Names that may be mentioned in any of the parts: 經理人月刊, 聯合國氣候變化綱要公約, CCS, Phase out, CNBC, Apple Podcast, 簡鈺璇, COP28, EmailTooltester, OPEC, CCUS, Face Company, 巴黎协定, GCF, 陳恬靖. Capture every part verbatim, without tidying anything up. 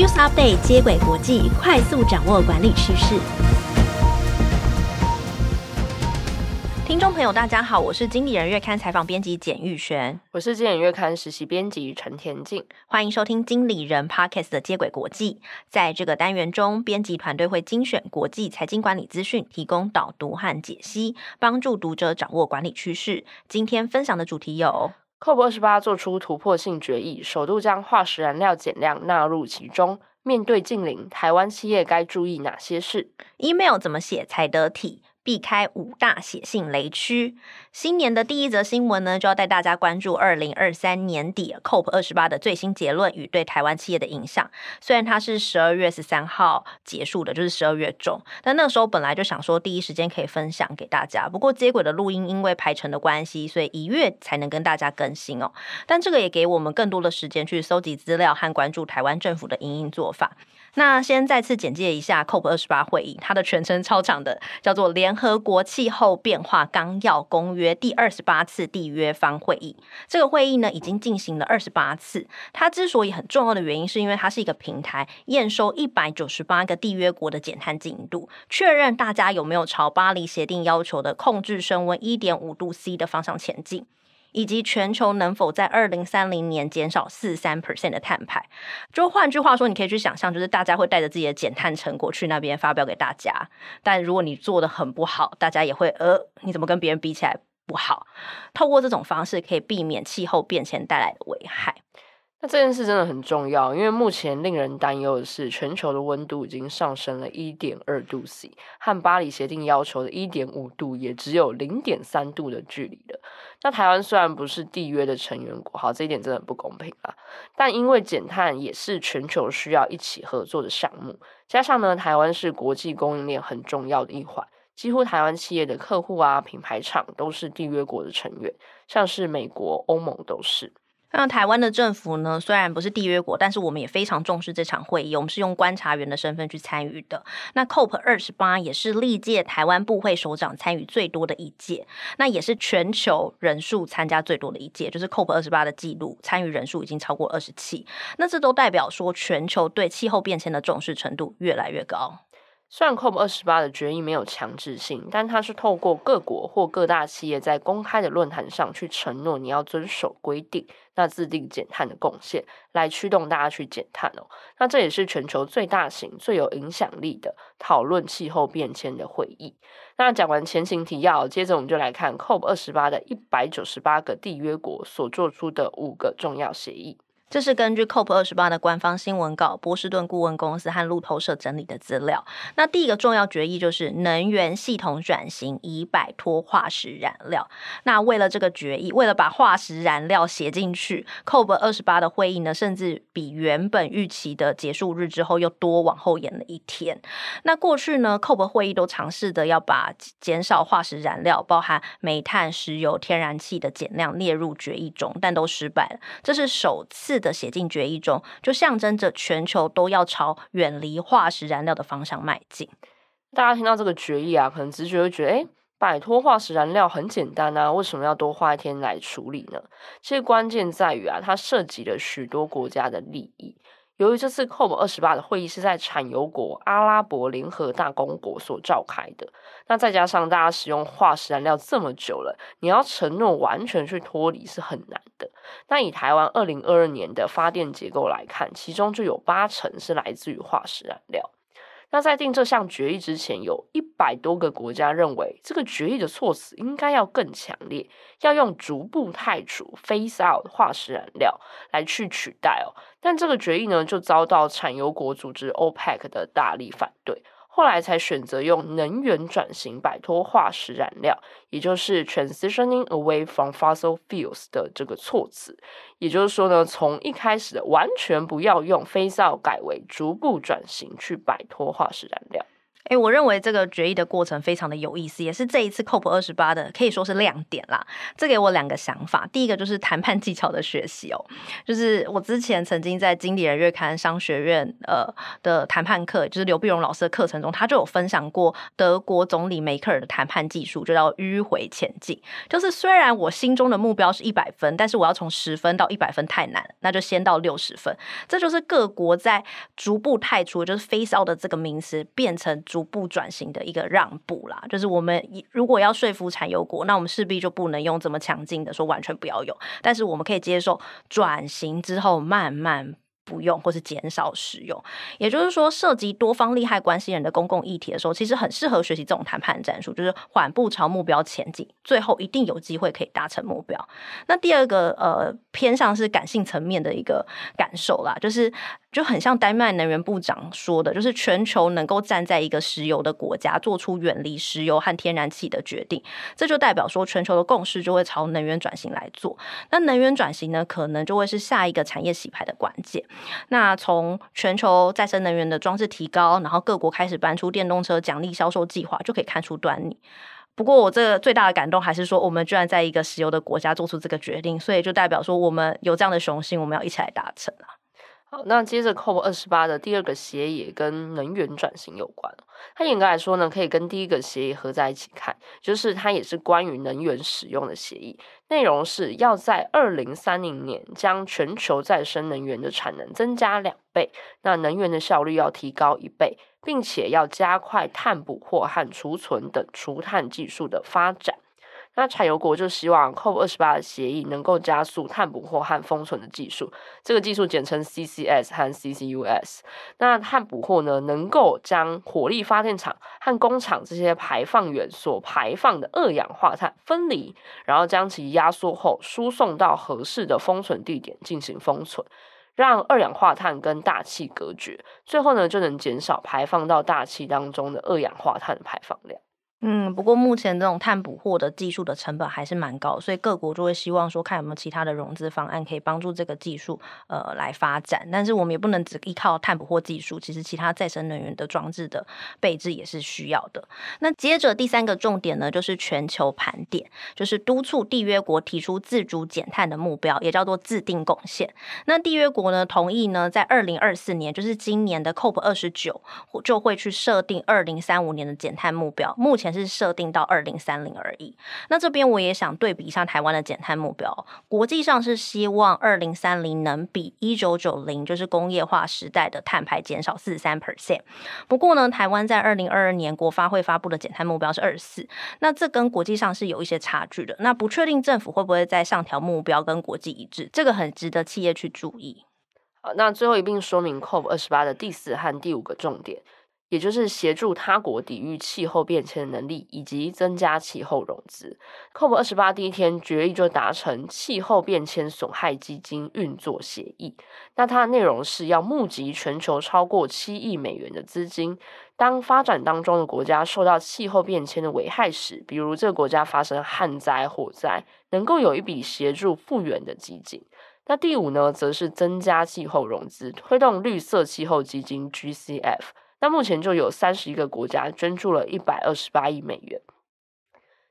News Update 接轨国际，快速掌握管理趋势。听众朋友大家好，我是经理人月刊采访编辑简玉璇，我是经理人月刊实习编辑陈田静，欢迎收听经理人 Podcast 的接轨国际。在这个单元中，编辑团队会精选国际财经管理资讯，提供导读和解析，帮助读者掌握管理趋势。今天分享的主题有C O P 二十八 做出突破性决议，首度将化石燃料减量纳入其中，面对近零，台湾企业该注意哪些事？ Email 怎么写才得体？避开五大写信雷区。新年的第一则新闻呢，就要带大家关注二零二三年底 C O P 二十八 的最新结论与对台湾企业的影响。虽然它是十二月十三号结束的，就是十二月中，但那时候本来就想说第一时间可以分享给大家，不过接轨的录音因为排程的关系，所以一月才能跟大家更新哦。但这个也给我们更多的时间去搜集资料和关注台湾政府的因应做法。那先再次简介一下 C O P 二十八 会议，它的全称超长的，叫做联合国气候变化纲要公约第二十八次缔约方会议。这个会议呢，已经进行了二十八次。它之所以很重要的原因，是因为它是一个平台，验收一百九十八个缔约国的减碳进度，确认大家有没有朝巴黎协定要求的控制升温 一点五度C 的方向前进，以及全球能否在二零三零年减少 百分之四十三 的碳排。就换句话说，你可以去想象，就是大家会带着自己的减碳成果去那边发表给大家，但如果你做得很不好，大家也会呃，你怎么跟别人比起来不好。透过这种方式可以避免气候变迁带来的危害。那这件事真的很重要，因为目前令人担忧的是，全球的温度已经上升了 一点二度C， 和巴黎协定要求的 一点五度也只有 零点三度的距离了。那台湾虽然不是缔约的成员国，好，这一点真的不公平啦，但因为减碳也是全球需要一起合作的项目，加上呢，台湾是国际供应链很重要的一环，几乎台湾企业的客户啊、品牌厂都是缔约国的成员，像是美国、欧盟都是。那台湾的政府呢，虽然不是缔约国，但是我们也非常重视这场会议，我们是用观察员的身份去参与的。那 C O P 二十八 也是历届台湾部会首长参与最多的一届，那也是全球人数参加最多的一届，就是 C O P 二十八 的记录，参与人数已经超过二十七。那这都代表说，全球对气候变迁的重视程度越来越高。虽然 C O P 二十八 的决议没有强制性，但它是透过各国或各大企业在公开的论坛上去承诺你要遵守规定，那制定减碳的贡献，来驱动大家去减碳哦。那这也是全球最大型、最有影响力的讨论气候变迁的会议。那讲完前情提要，接着我们就来看 C O P 二十八 的一百九十八个缔约国所做出的五个重要协议。这是根据 C O P 二十八 的官方新闻稿、波士顿顾问公司和路透社整理的资料。那第一个重要决议就是能源系统转型，以摆脱化石燃料。那为了这个决议，为了把化石燃料写进去， C O P 二十八 的会议呢，甚至比原本预期的结束日之后又多往后延了一天。那过去呢， C O P 会议都尝试的要把减少化石燃料，包含煤炭、石油、天然气的减量列入决议中，但都失败了。这是首次的写进决议中，就象征着全球都要朝远离化石燃料的方向迈进。大家听到这个决议啊，可能直觉会觉得，哎，摆脱化石燃料很简单啊，为什么要多花一天来处理呢？其实关键在于啊，它涉及了许多国家的利益。由于这次 C O P 二十八 的会议是在产油国阿拉伯联合大公国所召开的，那再加上大家使用化石燃料这么久了，你要承诺完全去脱离是很难的。那以台湾二零二二年的发电结构来看，其中就有八成是来自于化石燃料。那在定这项决议之前，有一百多个国家认为这个决议的措辞应该要更强烈，要用逐步汰除 Phase out 化石燃料来去取代哦。但这个决议呢，就遭到产油国组织 OPEC 的大力反对，后来才选择用能源转型摆脱化石燃料，也就是 transitioning away from fossil fuels 的这个措辞。也就是说呢，从一开始的完全不要用phase out改为逐步转型去摆脱化石燃料。诶，我认为这个决议的过程非常的有意思，也是这一次 C O P 二十八 的可以说是亮点啦。这给我两个想法，第一个就是谈判技巧的学习哦，就是我之前曾经在经理人月刊商学院呃的谈判课，就是刘碧荣老师的课程中，他就有分享过德国总理梅克尔的谈判技术，就叫迂回前进。就是虽然我心中的目标是一百分，但是我要从十分到一百分太难，那就先到六十分。这就是各国在逐步汰除，就是 face out 的这个名词变成逐步转型的一个让步啦。就是我们如果要说服产油国，那我们势必就不能用这么强劲的说完全不要用，但是我们可以接受转型之后慢慢不用或是减少使用。也就是说，涉及多方利害关系人的公共议题的时候，其实很适合学习这种谈判战术，就是缓步朝目标前进，最后一定有机会可以达成目标。那第二个呃偏向是感性层面的一个感受啦，就是就很像丹麦能源部长说的，就是全球能够站在一个石油的国家做出远离石油和天然气的决定，这就代表说全球的共识就会朝能源转型来做。那能源转型呢，可能就会是下一个产业洗牌的关键。那从全球再生能源的装置提高，然后各国开始搬出电动车奖励销售计划，就可以看出端倪。不过我这个最大的感动还是说，我们居然在一个石油的国家做出这个决定，所以就代表说我们有这样的雄心，我们要一起来达成啊。好，那接着 C O P 二十八 的第二个协议也跟能源转型有关。它严格来说呢，可以跟第一个协议合在一起看，就是它也是关于能源使用的协议，内容是要在二零三零年将全球再生能源的产能增加两倍，那能源的效率要提高一倍，并且要加快碳捕获和储存等除碳技术的发展。那产油国就希望 C O P 二十八 的协议能够加速碳捕获和封存的技术，这个技术简称 C C S 和 C C U S。 那碳捕获呢，能够将火力发电厂和工厂这些排放源所排放的二氧化碳分离，然后将其压缩后输送到合适的封存地点进行封存，让二氧化碳跟大气隔绝，最后呢就能减少排放到大气当中的二氧化碳的排放量。嗯，不过目前这种碳捕获的技术的成本还是蛮高，所以各国就会希望说看有没有其他的融资方案可以帮助这个技术呃来发展。但是我们也不能只依靠碳捕获技术，其实其他再生能源的装置的配置也是需要的。那接着第三个重点呢，就是全球盘点，就是督促缔约国提出自主减碳的目标，也叫做自定贡献。那缔约国呢同意呢，在二零二四年，就是今年的 C O P 二十九 就会去设定二零三五年的减碳目标，目前是设定到二零三零而已。那这边我也想对比一下台湾的减碳目标，国际上是希望二零三零能比一九九零就是工业化时代的碳排减少 百分之四十三。 不过呢，台湾在二零二二年国发会发布的减碳目标是二十四，那这跟国际上是有一些差距的。那不确定政府会不会再上调目标跟国际一致，这个很值得企业去注意。好，那最后一并说明 C O P 二十八 的第四和第五个重点，也就是协助他国抵御气候变迁的能力，以及增加气候融资。 C O P 二十八 第一天决议就达成气候变迁损害基金运作协议，那它的内容是要募集全球超过七亿美元的资金，当发展当中的国家受到气候变迁的危害时，比如这个国家发生旱灾火灾，能够有一笔协助复原的基金。那第五呢，则是增加气候融资，推动绿色气候基金 G C F，那目前就有三十一个国家捐助了一百二十八亿美元。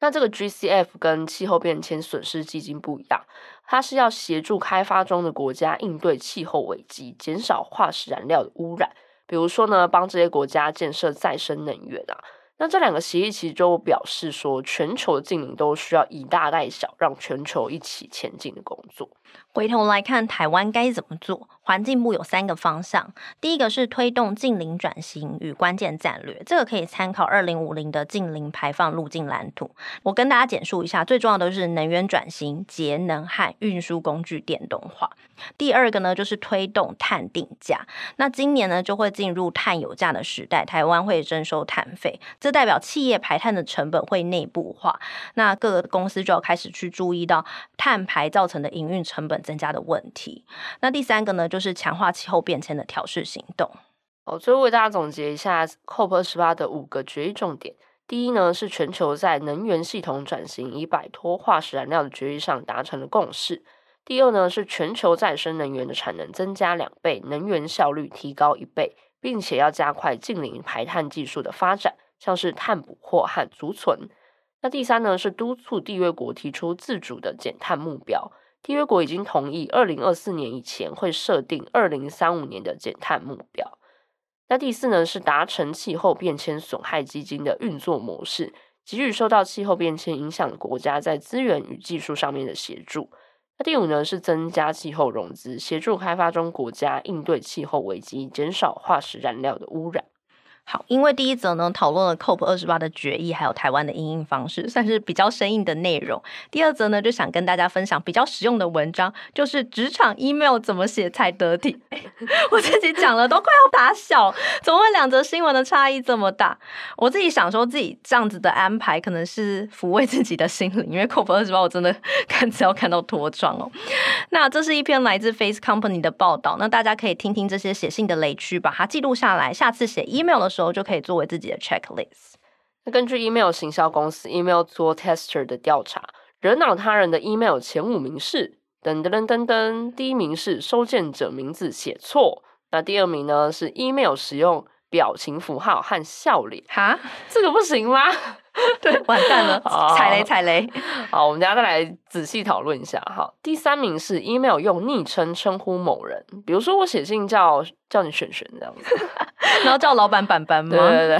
那这个 G C F 跟气候变迁损失基金不一样，它是要协助开发中的国家应对气候危机，减少化石燃料的污染，比如说呢，帮这些国家建设再生能源啊。那这两个协议其实就表示说，全球的净零都需要以大带小，让全球一起前进的工作。回头来看台湾该怎么做，环境部有三个方向。第一个是推动净零转型与关键战略，这个可以参考二零五零的净零排放路径蓝图。我跟大家简述一下，最重要的是能源转型、节能和运输工具电动化。第二个呢，就是推动碳定价。那今年呢，就会进入碳有价的时代，台湾会征收碳费，这代表企业排碳的成本会内部化，那各个公司就要开始去注意到碳排造成的营运成本增加的问题。那第三个呢，就是强化气候变迁的调适行动。好，最后为大家总结一下 C O P 二十八 的五个决议重点。第一呢，是全球在能源系统转型以摆脱化石燃料的决议上达成了共识。第二呢，是全球再生能源的产能增加两倍，能源效率提高一倍，并且要加快近零排碳技术的发展，像是碳捕获和储存。那第三呢，是督促缔约国提出自主的减碳目标。缔约国已经同意二零二四年以前会设定二零三五年的减碳目标。那第四呢，是达成气候变迁损害基金的运作模式，给予受到气候变迁影响的国家在资源与技术上面的协助。那第五呢，是增加气候融资，协助开发中国家应对气候危机，减少化石燃料的污染。好，因为第一则呢讨论了 C O P 二十八 的决议还有台湾的因应方式，算是比较生硬的内容。第二则呢就想跟大家分享比较实用的文章，就是职场 email 怎么写才得体。我自己讲了都快要打小，怎么会两则新闻的差异这么大？我自己想说自己这样子的安排可能是抚慰自己的心灵，因为 C O P 二十八 我真的看只要看到脱妆哦。那这是一篇来自 Face Company 的报道，那大家可以听听这些写信的雷区，把它记录下来，下次写 email 的时候时候就可以作为自己的 checklist。 根据 email 行销公司 EmailTooltester 的调查，惹恼他人的 email 前五名是噔噔噔噔，第一名是收件者名字写错，那第二名呢是 email 使用表情符号和笑脸。哈，这个不行吗？对，完蛋了，踩雷踩雷。好，我们等一下再来仔细讨论一下。好，第三名是 email 用昵称称呼某人，比如说我写信叫叫你璇璇这样子，然后叫老板板板吗？对对对。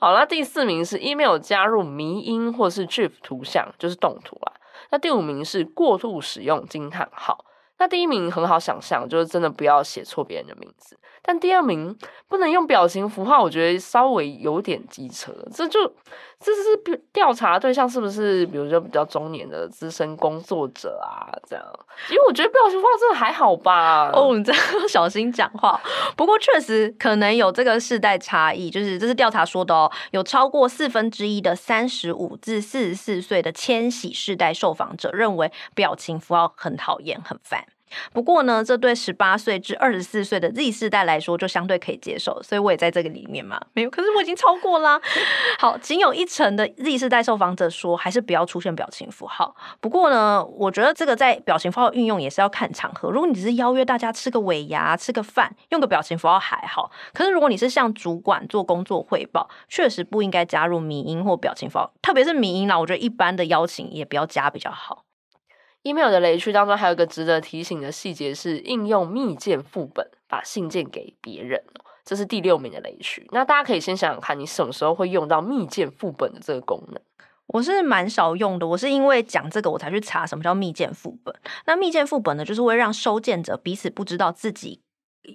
好，那第四名是 email 加入迷因或是 GIF 图像，就是动图啦。那第五名是过度使用惊叹号。那第一名很好想象，就是真的不要写错别人的名字。但第二名不能用表情符号，我觉得稍微有点机车。这就这是调查对象是不是比如说比较中年的资深工作者啊这样，因为我觉得表情符号真的还好吧。哦，你这样小心讲话。不过确实可能有这个世代差异，就是这是调查说的哦，有超过四分之一的三十五至四十四岁的千禧世代受访者认为表情符号很讨厌很烦。不过呢，这对十八岁至二十四岁的 Z 世代来说就相对可以接受，所以我也在这个里面嘛。没有，可是我已经超过啦。好，仅有一成的 Z 世代受访者说还是不要出现表情符号。不过呢，我觉得这个在表情符号运用也是要看场合，如果你只是邀约大家吃个尾牙吃个饭，用个表情符号还好。可是如果你是向主管做工作汇报，确实不应该加入迷因或表情符号，特别是迷因啦，我觉得一般的邀请也不要加比较好。email 的雷区当中还有一个值得提醒的细节是应用密件副本把信件给别人，这是第六名的雷区。那大家可以先想想看你什么时候会用到密件副本的这个功能。我是蛮少用的，我是因为讲这个我才去查什么叫密件副本。那密件副本呢，就是会让收件者彼此不知道自己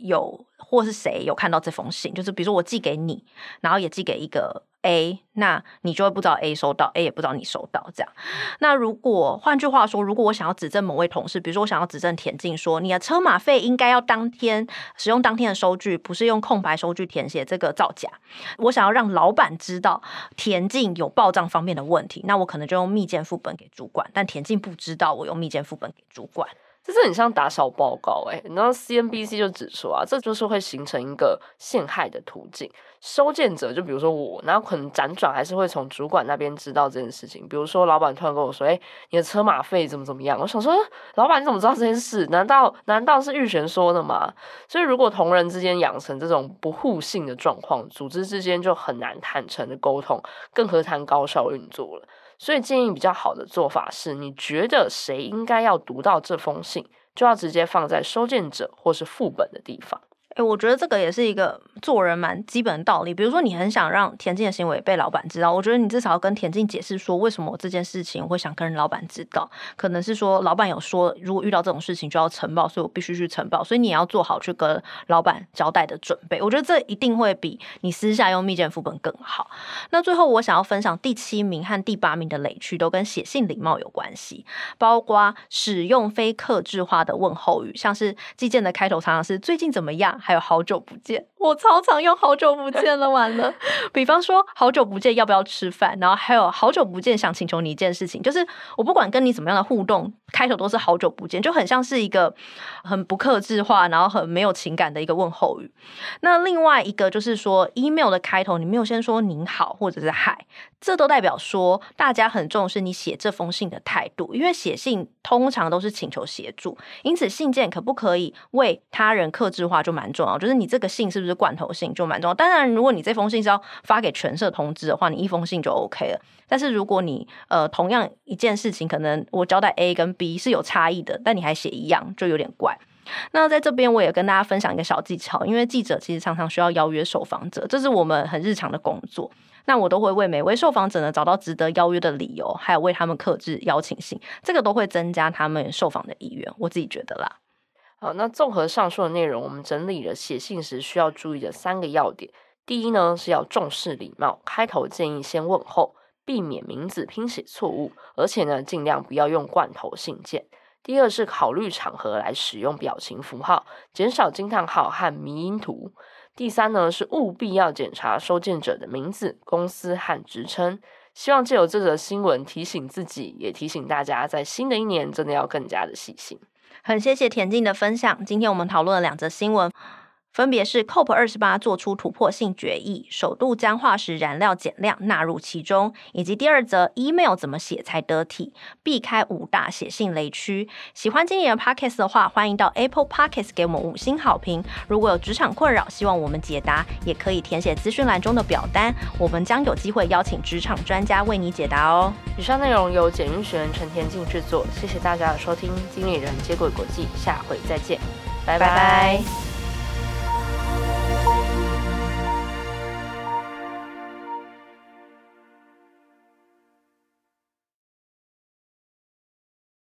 有或是谁有看到这封信，就是比如说我寄给你，然后也寄给一个A， 那你就会不知道 A 收到 A 也不知道你收到这样。那如果换句话说，如果我想要指正某位同事，比如说我想要指正田径说你的车马费应该要当天使用当天的收据，不是用空白收据填写这个造假，我想要让老板知道田径有报账方面的问题，那我可能就用密件副本给主管，但田径不知道我用密件副本给主管，这是很像打小报告欸。然后 C N B C 就指出啊，这就是会形成一个陷害的途径。收件者就比如说我，然后可能辗转还是会从主管那边知道这件事情。比如说老板突然跟我说，哎、欸，你的车马费怎么怎么样？我想说，老板你怎么知道这件事？难道难道是玉璇说的吗？所以如果同仁之间养成这种不互信的状况，组织之间就很难坦诚的沟通，更何谈高效运作了。所以建议比较好的做法是，你觉得谁应该要读到这封信，就要直接放在收件者或是副本的地方。欸、我觉得这个也是一个做人蛮基本的道理。比如说你很想让田径的行为被老板知道，我觉得你至少要跟田径解释说为什么我这件事情我会想跟老板知道，可能是说老板有说如果遇到这种事情就要呈报，所以我必须去呈报，所以你也要做好去跟老板交代的准备。我觉得这一定会比你私下用密件副本更好。那最后我想要分享第七名和第八名的雷区都跟写信礼貌有关系，包括使用非客制化的问候语，像是寄件的开头常常是最近怎么样，还有好久不见，我超常用好久不见了，完了。比方说好久不见要不要吃饭，然后还有好久不见想请求你一件事情，就是我不管跟你怎么样的互动，开头都是好久不见，就很像是一个很不客制化然后很没有情感的一个问候语。那另外一个就是说 email 的开头你没有先说您好或者是嗨，这都代表说大家很重视你写这封信的态度，因为写信通常都是请求协助，因此信件可不可以为他人客制化就蛮重要，就是你这个信是不是罐头信就蛮重要。当然如果你这封信是要发给全社通知的话，你一封信就 OK 了，但是如果你呃同样一件事情，可能我交代 A 跟 B 是有差异的，但你还写一样就有点怪。那在这边我也跟大家分享一个小技巧，因为记者其实常常需要邀约受访者，这是我们很日常的工作，那我都会为每位受访者呢找到值得邀约的理由，还有为他们客制邀请信，这个都会增加他们受访的意愿，我自己觉得啦。好，那综合上述的内容，我们整理了写信时需要注意的三个要点。第一呢，是要重视礼貌，开头建议先问候，避免名字拼写错误，而且呢尽量不要用罐头信件。第二是考虑场合来使用表情符号，减少惊叹号和迷因图。第三呢，是务必要检查收件者的名字、公司和职称。希望借由这则新闻提醒自己，也提醒大家在新的一年真的要更加的细心。很谢谢田静的分享，今天我们讨论了两则新闻，分别是 C O P 二十八 做出突破性决议，首度将化石燃料减量纳入其中，以及第二则 email 怎么写才得体，避开五大写信雷区。喜欢今年的 podcast 的话，欢迎到 Apple Podcast 给我们五星好评。如果有职场困扰希望我们解答，也可以填写资讯栏中的表单，我们将有机会邀请职场专家为你解答哦。以上内容由简韵学员陈田静制作，谢谢大家的收听。经理人接轨国际，下回再见，拜拜。